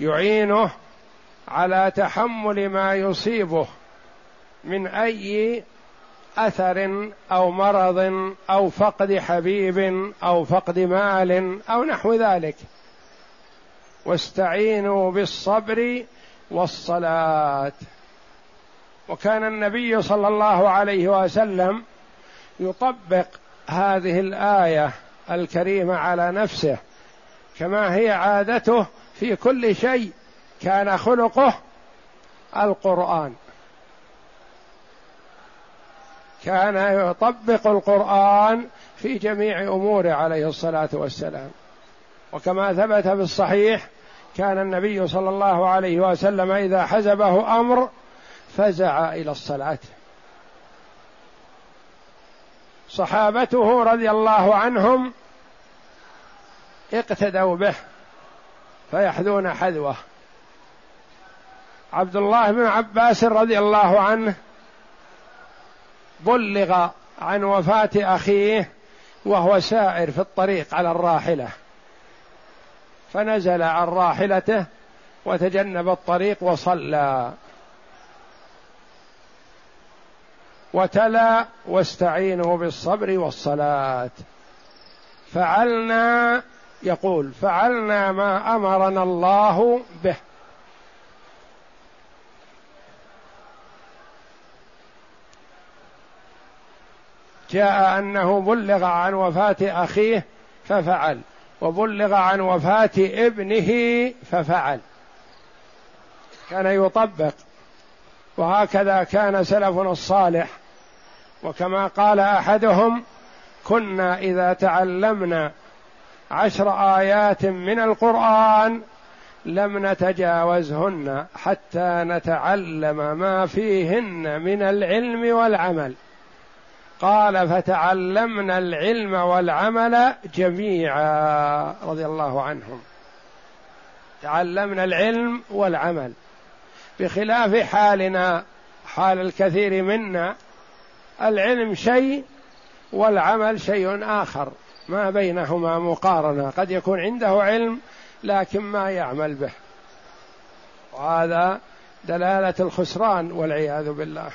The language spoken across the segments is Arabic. يعينه على تحمل ما يصيبه من أي أثر أو مرض أو فقد حبيب أو فقد مال أو نحو ذلك. واستعينوا بالصبر والصلاة. وكان النبي صلى الله عليه وسلم يطبق هذه الآية الكريمة على نفسه كما هي عادته في كل شيء كان خلقه القرآن، كان يطبق القرآن في جميع أموره عليه الصلاة والسلام. وكما ثبت في الصحيح كان النبي صلى الله عليه وسلم إذا حزبه أمر فزع إلى الصلاة. صحابته رضي الله عنهم اقتدوا به فيحذون حذوه. عبد الله بن عباس رضي الله عنه بلغ عن وفاة أخيه وهو سائر في الطريق على الراحلة، فنزل عن راحلته وتجنب الطريق وصلى وتلا واستعينوا بالصبر والصلاة. فعلنا، يقول فعلنا ما أمرنا الله به. جاء أنه بلغ عن وفاة أخيه ففعل، وبلغ عن وفاة ابنه ففعل، كان يطبق. وهكذا كان سلفنا الصالح. وكما قال أحدهم: كنا إذا تعلمنا 10 آيات من القرآن لم نتجاوزهن حتى نتعلم ما فيهن من العلم والعمل. قال: فتعلمنا العلم والعمل جميعا، رضي الله عنهم. تعلمنا العلم والعمل، بخلاف حالنا، حال الكثير منا العلم شيء والعمل شيء آخر، ما بينهما مقارنة. قد يكون عنده علم لكن ما يعمل به، وهذا دلالة الخسران والعياذ بالله.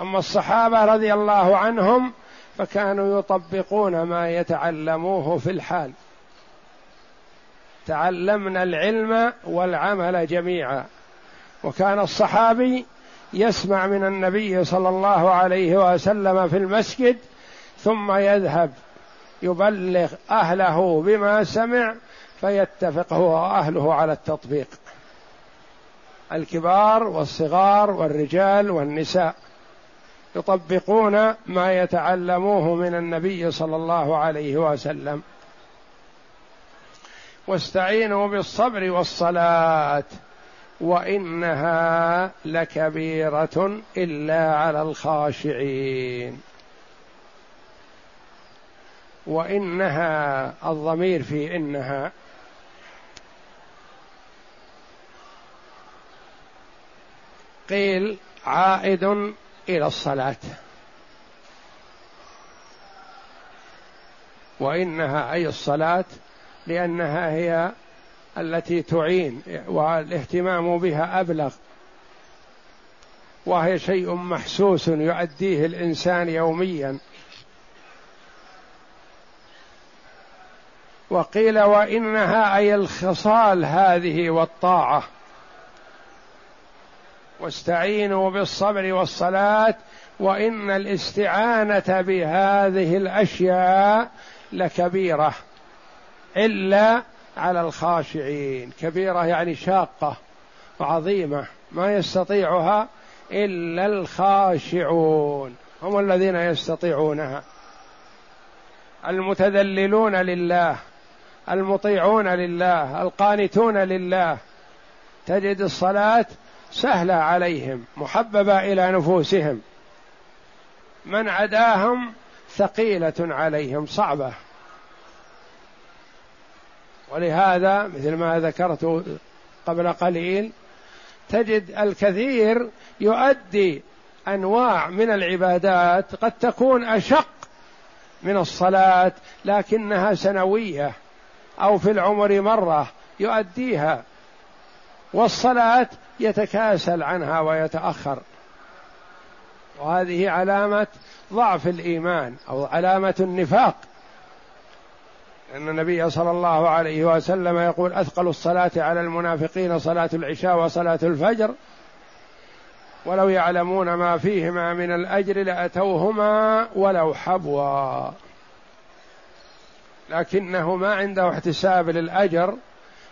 أما الصحابة رضي الله عنهم فكانوا يطبقون ما يتعلموه في الحال. تعلمنا العلم والعمل جميعا. وكان الصحابي يسمع من النبي صلى الله عليه وسلم في المسجد ثم يذهب يبلغ أهله بما سمع، فيتفق هو وأهله على التطبيق، الكبار والصغار والرجال والنساء، يطبقون ما يتعلموه من النبي صلى الله عليه وسلم. واستعينوا بالصبر والصلاة وإنها لكبيرة إلا على الخاشعين. وإنها، الضمير في إنها، قيل عائد إلى الصلاة، وإنها أي الصلاة، لأنها هي التي تعين والاهتمام بها أبلغ، وهي شيء محسوس يؤديه الإنسان يوميا. وقيل وإنها أي الخصال هذه والطاعة. واستعينوا بالصبر والصلاة وإن الاستعانة بهذه الأشياء لكبيرة إلا على الخاشعين. كبيرة يعني شاقة وعظيمة، ما يستطيعها إلا الخاشعون، هم الذين يستطيعونها، المتذللون لله، المطيعون لله، القانتون لله. تجد الصلاة سهلة عليهم، محببة إلى نفوسهم، من عداهم ثقيلة عليهم، صعبة. ولهذا مثل ما ذكرت قبل قليل تجد الكثير يؤدي أنواع من العبادات قد تكون أشق من الصلاة، لكنها سنوية أو في العمر مرة يؤديها، والصلاة يتكاسل عنها ويتأخر، وهذه علامة ضعف الإيمان أو علامة النفاق. أن النبي صلى الله عليه وسلم يقول: أثقل الصلاة على المنافقين صلاة العشاء وصلاة الفجر، ولو يعلمون ما فيهما من الأجر لأتوهما ولو حبوا، لكنه ما عنده احتساب للأجر،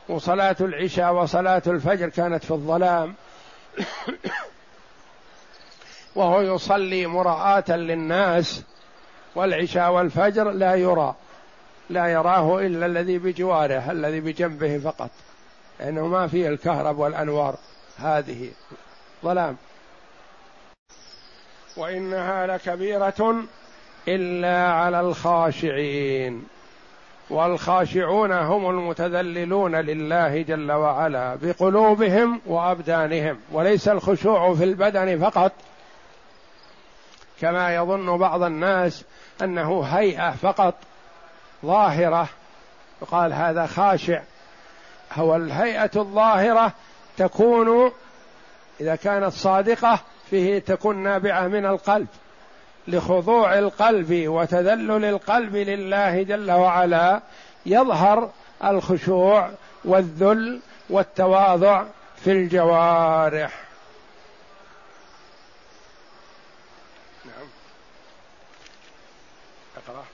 وصلاة العشاء وصلاة الفجر كانت في الظلام وهو يصلي مراعاة للناس، والعشاء والفجر لا يرى، لا يراه إلا الذي بجواره الذي بجنبه فقط، لأنه ما فيه الكهرب والأنوار، هذه ظلام. وإنها لكبيرة إلا على الخاشعين، والخاشعون هم المتذللون لله جل وعلا بقلوبهم وأبدانهم، وليس الخشوع في البدن فقط كما يظن بعض الناس أنه هيئة فقط ظاهرة يقال هذا خاشع. هو الهيئة الظاهرة تكون إذا كانت صادقة فيه، تكون نابعة من القلب، لخضوع القلب وتذلل القلب لله جل وعلا يظهر الخشوع والذل والتواضع في الجوارح. نعم. اقرأ.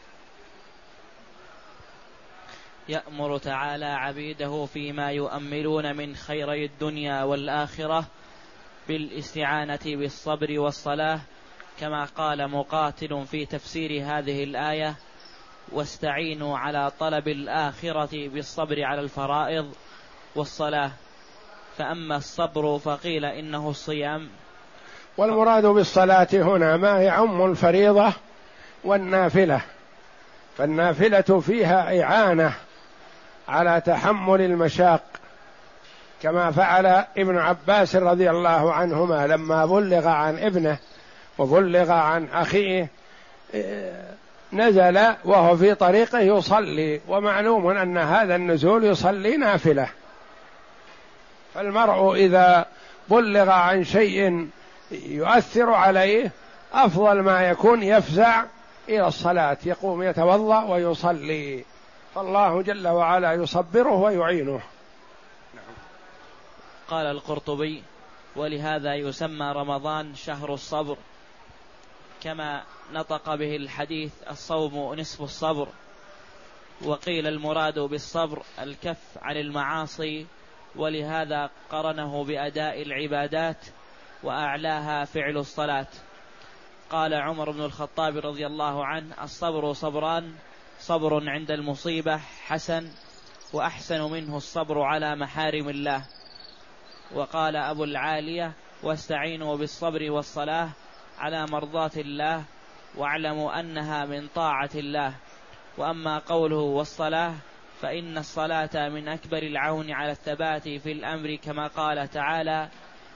يأمر تعالى عبيده فيما يؤملون من خيري الدنيا والآخرة بالاستعانة بالصبر والصلاة، كما قال مقاتل في تفسير هذه الآية: واستعينوا على طلب الآخرة بالصبر على الفرائض والصلاة، فأما الصبر فقيل إنه الصيام. والمراد بالصلاة هنا ما يعم الفريضة والنافلة، فالنافلة فيها إعانة على تحمل المشاق، كما فعل ابن عباس رضي الله عنهما لما بلغ عن ابنه وبلغ عن أخيه، نزل وهو في طريقه يصلي، ومعلوم أن هذا النزول يصلي نافلة، فالمرء إذا بلغ عن شيء يؤثر عليه أفضل ما يكون يفزع إلى الصلاة، يقوم يتوضأ ويصلي، فالله جل وعلا يصبره ويعينه. قال القرطبي: ولهذا يسمى رمضان شهر الصبر، كما نطق به الحديث: الصوم نصف الصبر. وقيل المراد بالصبر الكف عن المعاصي، ولهذا قرنه بأداء العبادات، وأعلاها فعل الصلاة. قال عمر بن الخطاب رضي الله عنه: الصبر صبران، صبر عند المصيبة حسن، وأحسن منه الصبر على محارم الله. وقال أبو العالية: واستعينوا بالصبر والصلاة على مرضاة الله، واعلموا أنها من طاعة الله. وأما قوله والصلاة فإن الصلاة من أكبر العون على الثبات في الأمر، كما قال تعالى: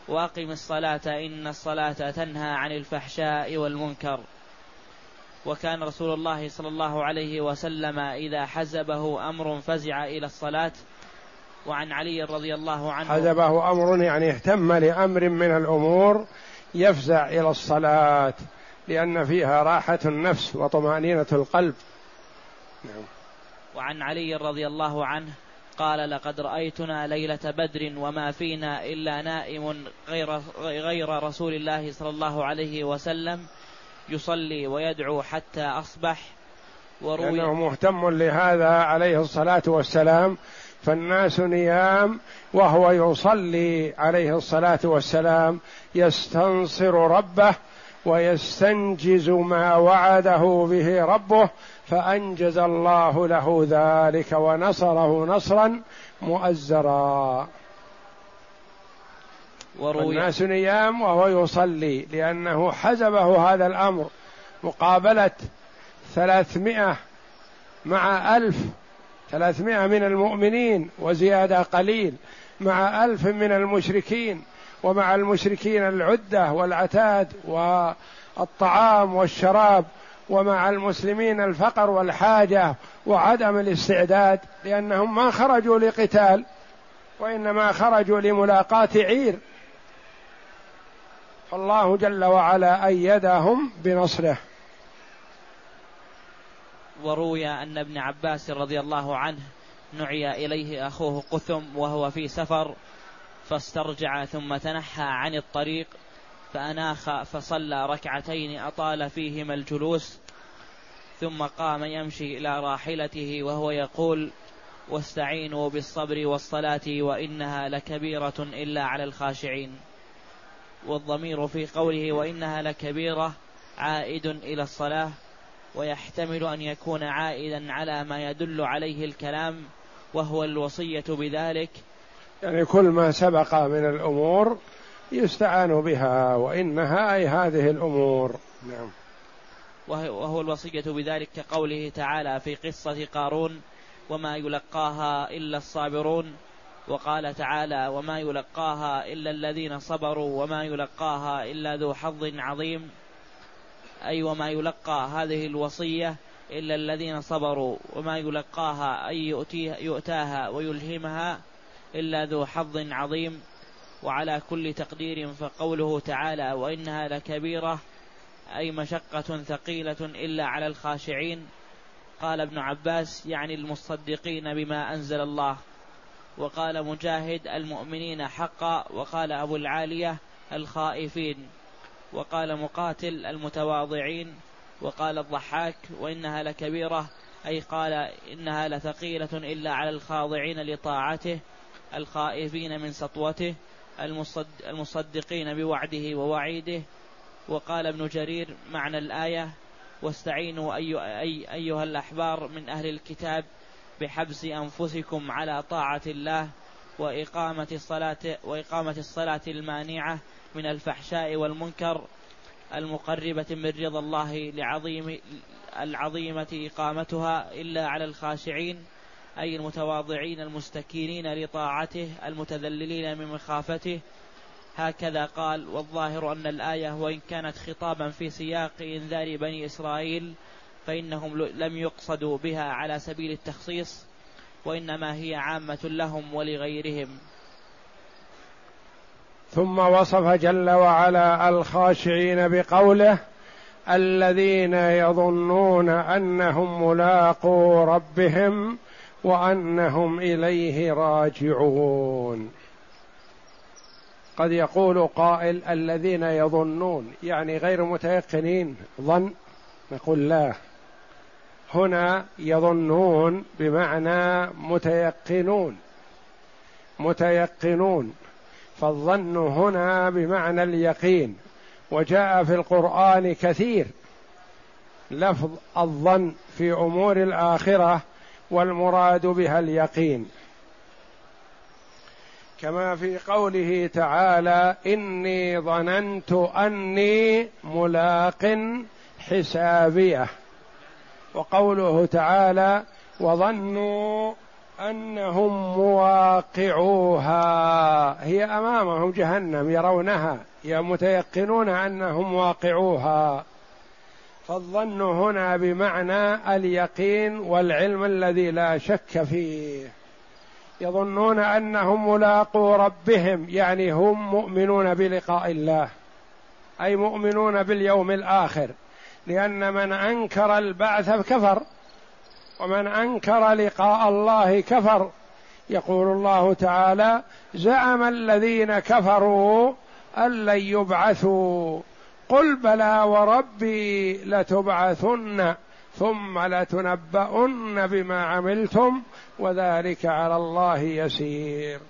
وأقم الصلاة إن الصلاة تنهى عن الفحشاء والمنكر. وكان رسول الله صلى الله عليه وسلم إذا حزبه أمر فزع إلى الصلاة. وعن علي رضي الله عنه حزبه أمر يعني اهتم لأمر من الأمور يفزع إلى الصلاة، لأن فيها راحة النفس وطمأنينة القلب. نعم. وعن علي رضي الله عنه قال: لقد رأيتنا ليلة بدر وما فينا إلا نائم غير رسول الله صلى الله عليه وسلم يصلي ويدعو حتى أصبح. لأنه مهتم لهذا عليه الصلاة والسلام، فالناس نيام وهو يصلي عليه الصلاة والسلام، يستنصر ربه ويستنجز ما وعده به ربه، فأنجز الله له ذلك ونصره نصرا مؤزرا. الناس نيام وهو يصلي، لأنه حزبه هذا الأمر مقابلة 300 مع 1000، 300 من المؤمنين وزيادة قليل، مع 1000 من المشركين، ومع المشركين العدة والعتاد والطعام والشراب، ومع المسلمين الفقر والحاجة وعدم الاستعداد، لأنهم ما خرجوا لقتال وإنما خرجوا لملاقاة عير، فالله جل وعلا أيدهم بنصره. وروي أن ابن عباس رضي الله عنه نعي إليه أخوه قثم وهو في سفر فاسترجع ثم تنحى عن الطريق فأناخ فصلى ركعتين أطال فيهما الجلوس ثم قام يمشي إلى راحلته وهو يقول: واستعينوا بالصبر والصلاة وإنها لكبيرة إلا على الخاشعين. والضمير في قوله وإنها لكبيرة عائد إلى الصلاة، ويحتمل أن يكون عائدا على ما يدل عليه الكلام وهو الوصية بذلك، يعني كل ما سبق من الأمور يستعان بها، وإنها أي هذه الأمور. نعم، وهو الوصية بذلك كقوله تعالى في قصة قارون: وما يلقاها إلا الصابرون، وقال تعالى: وما يلقاها إلا الذين صبروا وما يلقاها إلا ذو حظ عظيم، أي وما يلقى هذه الوصية إلا الذين صبروا، وما يلقاها أي يؤتاها ويلهمها إلا ذو حظ عظيم. وعلى كل تقدير فقوله تعالى وإنها لكبيرة أي مشقة ثقيلة إلا على الخاشعين، قال ابن عباس يعني المصدقين بما أنزل الله، وقال مجاهد المؤمنين حقا، وقال أبو العالية الخائفين، وقال مقاتل المتواضعين، وقال الضحاك وإنها لكبيرة أي قال إنها لثقيلة إلا على الخاضعين لطاعته الخائفين من سطوته المصدقين بوعده ووعيده. وقال ابن جرير معنى الآية: واستعينوا أيها الأحبار من أهل الكتاب بحبس أنفسكم على طاعة الله وإقامة الصلاة المانعة من الفحشاء والمنكر المقربة من رضا الله العظيمة إقامتها إلا على الخاشعين، أي المتواضعين المستكينين لطاعته المتذللين من مخافته، هكذا قال. والظاهر أن الآية وإن كانت خطابا في سياق إنذار بني إسرائيل فإنهم لم يقصدوا بها على سبيل التخصيص، وإنما هي عامة لهم ولغيرهم. ثم وصف جل وعلا الخاشعين بقوله: الذين يظنون أنهم ملاقو ربهم وأنهم إليه راجعون. قد يقول قائل: الذين يظنون يعني غير متيقنين ظن، نقول لا، هنا يظنون بمعنى متيقنون، فالظن هنا بمعنى اليقين، وجاء في القرآن كثير لفظ الظن في أمور الآخرة والمراد بها اليقين، كما في قوله تعالى: إني ظننت أني ملاق حسابيه، وقوله تعالى: وظنوا أنهم مواقعوها، هي أمامهم جهنم يرونها، متيقنون أنهم واقعوها، فالظن هنا بمعنى اليقين والعلم الذي لا شك فيه. يظنون أنهم ملاقو ربهم يعني هم مؤمنون بلقاء الله، أي مؤمنون باليوم الآخر، لأن من أنكر البعث كفر، ومن أنكر لقاء الله كفر. يقول الله تعالى: زعم الذين كفروا أن لن يبعثوا قل بلى وربي لتبعثن ثم لتنبؤن بما عملتم وذلك على الله يسير.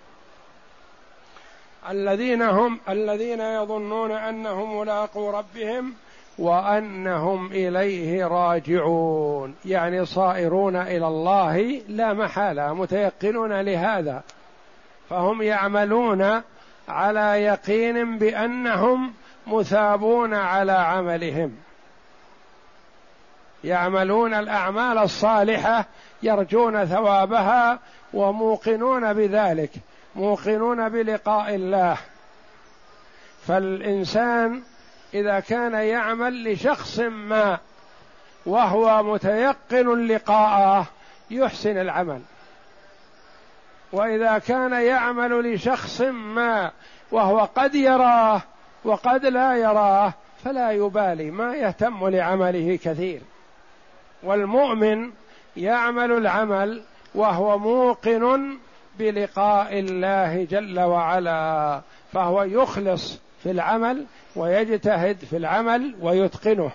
الذين يظنون أنهم ملاقو ربهم وأنهم إليه راجعون، يعني صائرون إلى الله لا محالة، متيقنون لهذا، فهم يعملون على يقين بأنهم مثابون على عملهم، يعملون الأعمال الصالحة يرجون ثوابها وموقنون بذلك، موقنون بلقاء الله. فالإنسان إذا كان يعمل لشخص ما وهو متيقن لقاءه يحسن العمل، وإذا كان يعمل لشخص ما وهو قد يراه وقد لا يراه فلا يبالي، ما يهتم لعمله كثير. والمؤمن يعمل العمل وهو موقن بلقاء الله جل وعلا، فهو يخلص في العمل ويجتهد في العمل ويتقنه.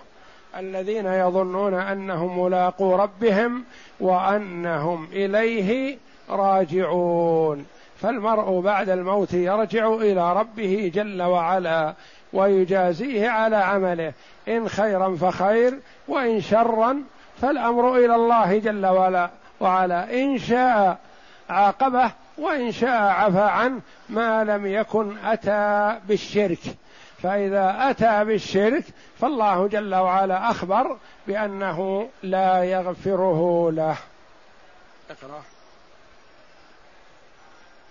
الذين يظنون أنهم ملاقو ربهم وأنهم إليه راجعون، فالمرء بعد الموت يرجع إلى ربه جل وعلا ويجازيه على عمله، إن خيرا فخير وإن شرا فالأمر إلى الله جل وعلا، إن شاء عاقبه وإن شاء عفى عنه ما لم يكن أتى بالشرك. فإذا أتى بالشرك فالله جل وعلا أخبر بأنه لا يغفره له. اقرأ.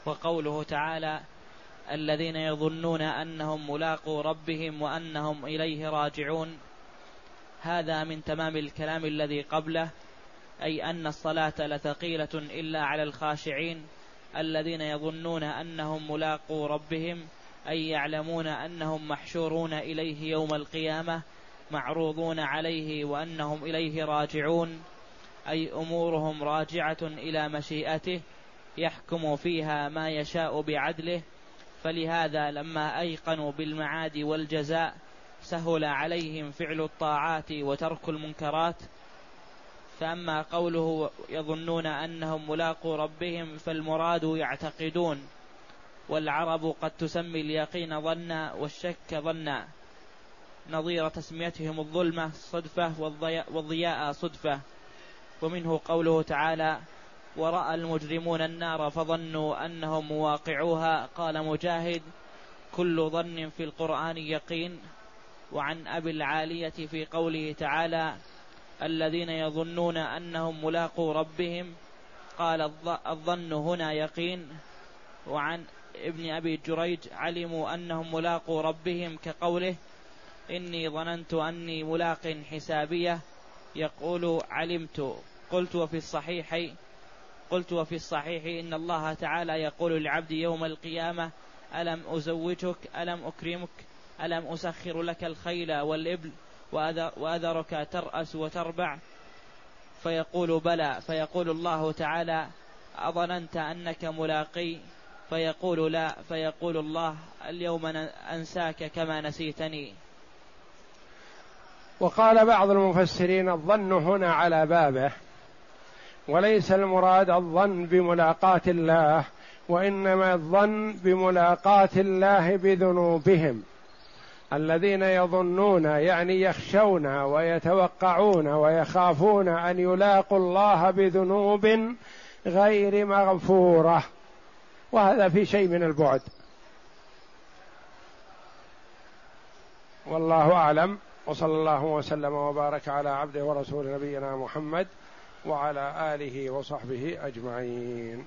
وقوله تعالى الذين يظنون أنهم ملاقو ربهم وأنهم إليه راجعون، هذا من تمام الكلام الذي قبله، أي أن الصلاة لثقيلة إلا على الخاشعين الذين يظنون أنهم ملاقو ربهم، أي يعلمون أنهم محشورون إليه يوم القيامة معروضون عليه وأنهم إليه راجعون، أي أمورهم راجعة إلى مشيئته يحكم فيها ما يشاء بعدله. فلهذا لما أيقنوا بالمعاد والجزاء سهل عليهم فعل الطاعات وترك المنكرات. فأما قوله يظنون أنهم ملاقو ربهم فالمراد يعتقدون، والعرب قد تسمي اليقين ظنا والشك ظنا نظير تسميتهم الظلمة صدفة والضياء صدفة. ومنه قوله تعالى ورأى المجرمون النار فظنوا أنهم مواقعوها، قال مجاهد كل ظن في القرآن يقين. وعن أبي العالية في قوله تعالى الذين يظنون أنهم ملاقو ربهم قال الظن هنا يقين. وعن ابن أبي جريج علموا أنهم ملاقو ربهم كقوله إني ظننت أني ملاق حسابية، يقول علمت. قلت وفي الصحيح إن الله تعالى يقول للعبد يوم القيامة ألم أزوجك ألم أكرمك ألم أسخر لك الخيل والإبل وأذرك ترأس وتربع، فيقول بلى، فيقول الله تعالى أظننت أنك ملاقي، فيقول لا، فيقول الله اليوم أنساك كما نسيتني. وقال بعض المفسرين الظن هنا على بابه، وليس المراد الظن بملاقاة الله، وإنما الظن بملاقاة الله بذنوبهم. الذين يظنون يعني يخشون ويتوقعون ويخافون أن يلاقوا الله بذنوب غير مغفورة، وهذا في شيء من البعد، والله أعلم. وصلى الله وسلم وبارك على عبده ورسول نبينا محمد وعلى آله وصحبه أجمعين.